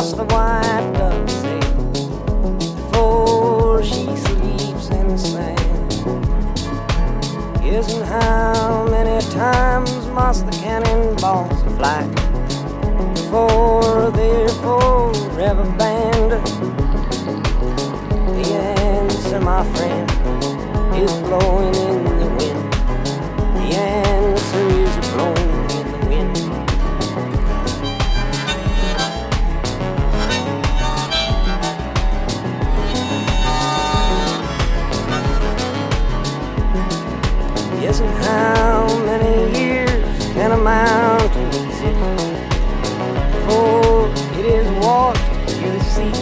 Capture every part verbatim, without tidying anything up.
across the wide duck sail before she sleeps in the sand. Isn't how many times must the cannonballs fly before they're forever banned? The answer, my friend, is blowing in the wind. The answer is blowing. And how many years can a mountain sit before it is washed to the sea?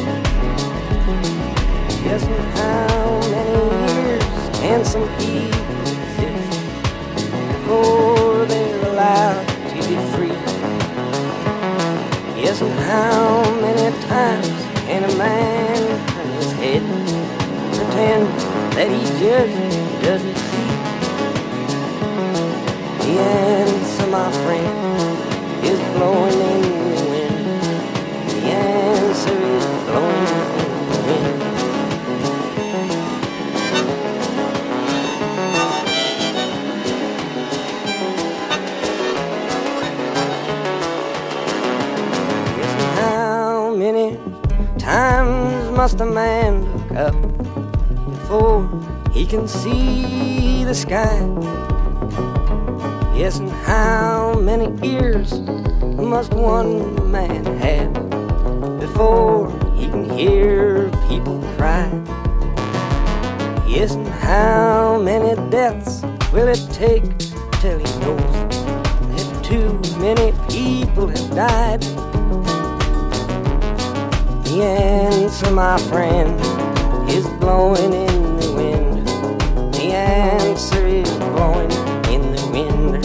Yes, and how many years can some people exist before they're allowed to be free? Yes, and how many times can a man turn his head and pretend that he just doesn't see? The answer, my friend, is blowing in the wind. The answer is blowing in the wind. Yes, how many times must a man look up before he can see the sky? Yes, and how many ears must one man have before he can hear people cry? Yes, and how many deaths will it take till he knows that too many people have died? The answer, my friend, is blowing in the wind. The answer is blowing in the wind.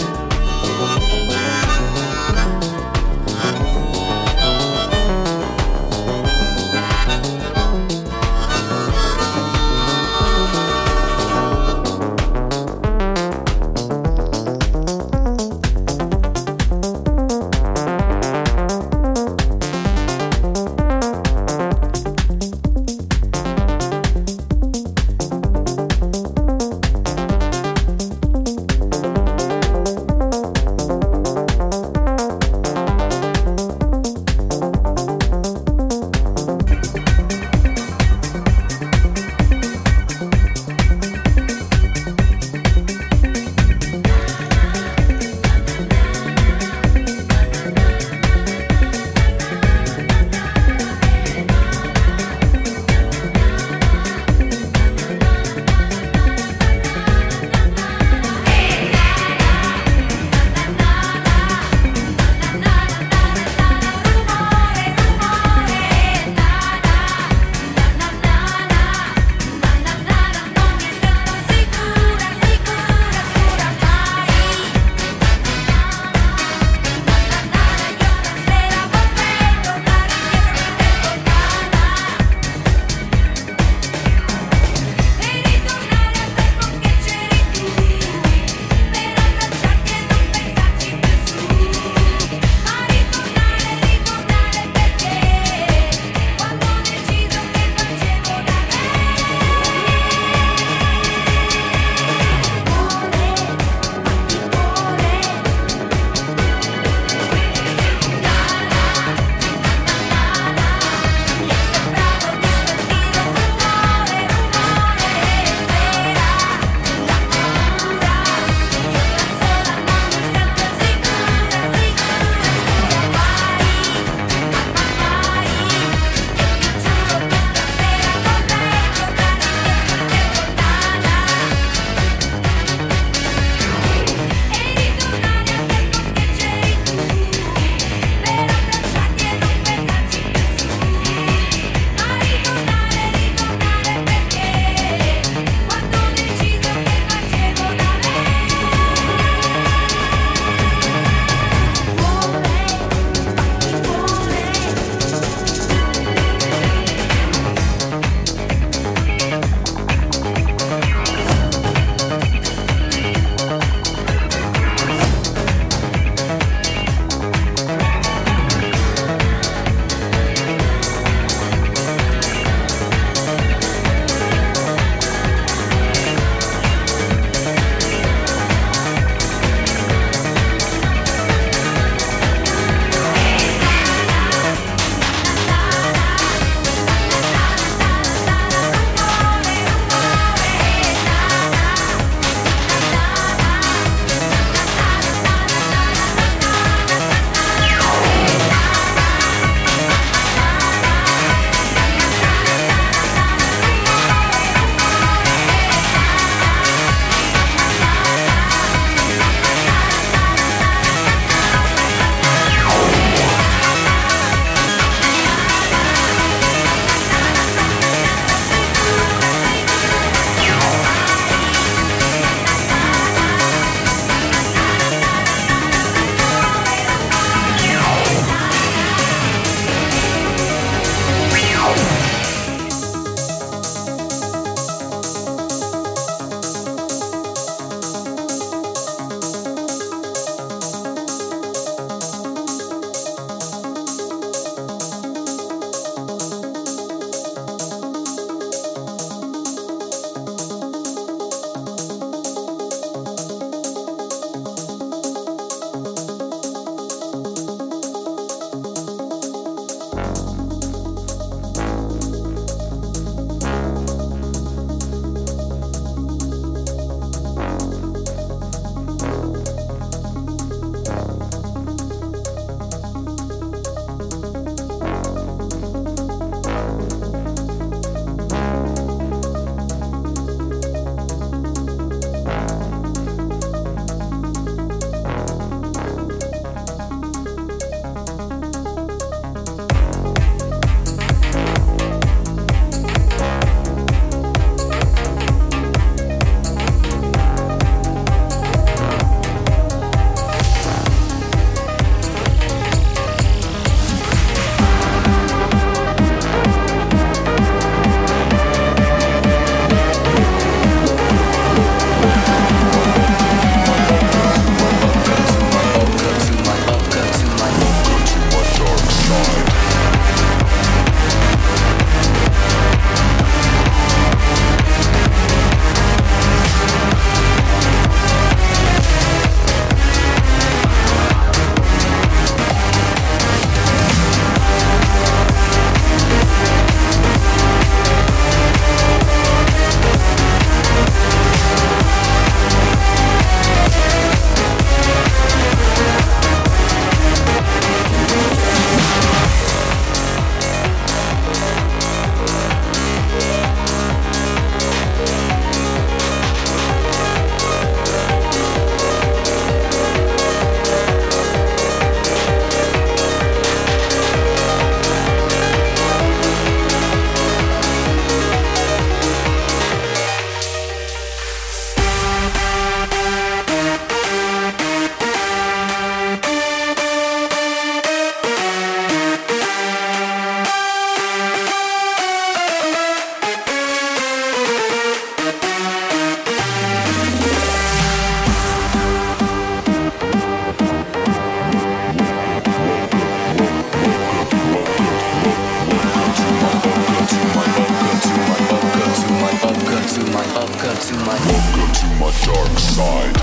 go to my dark side.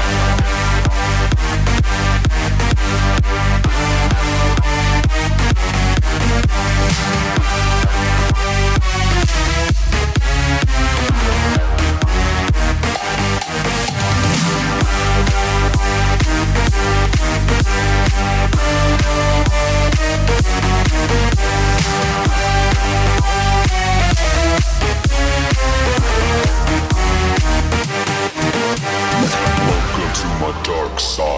Dark side.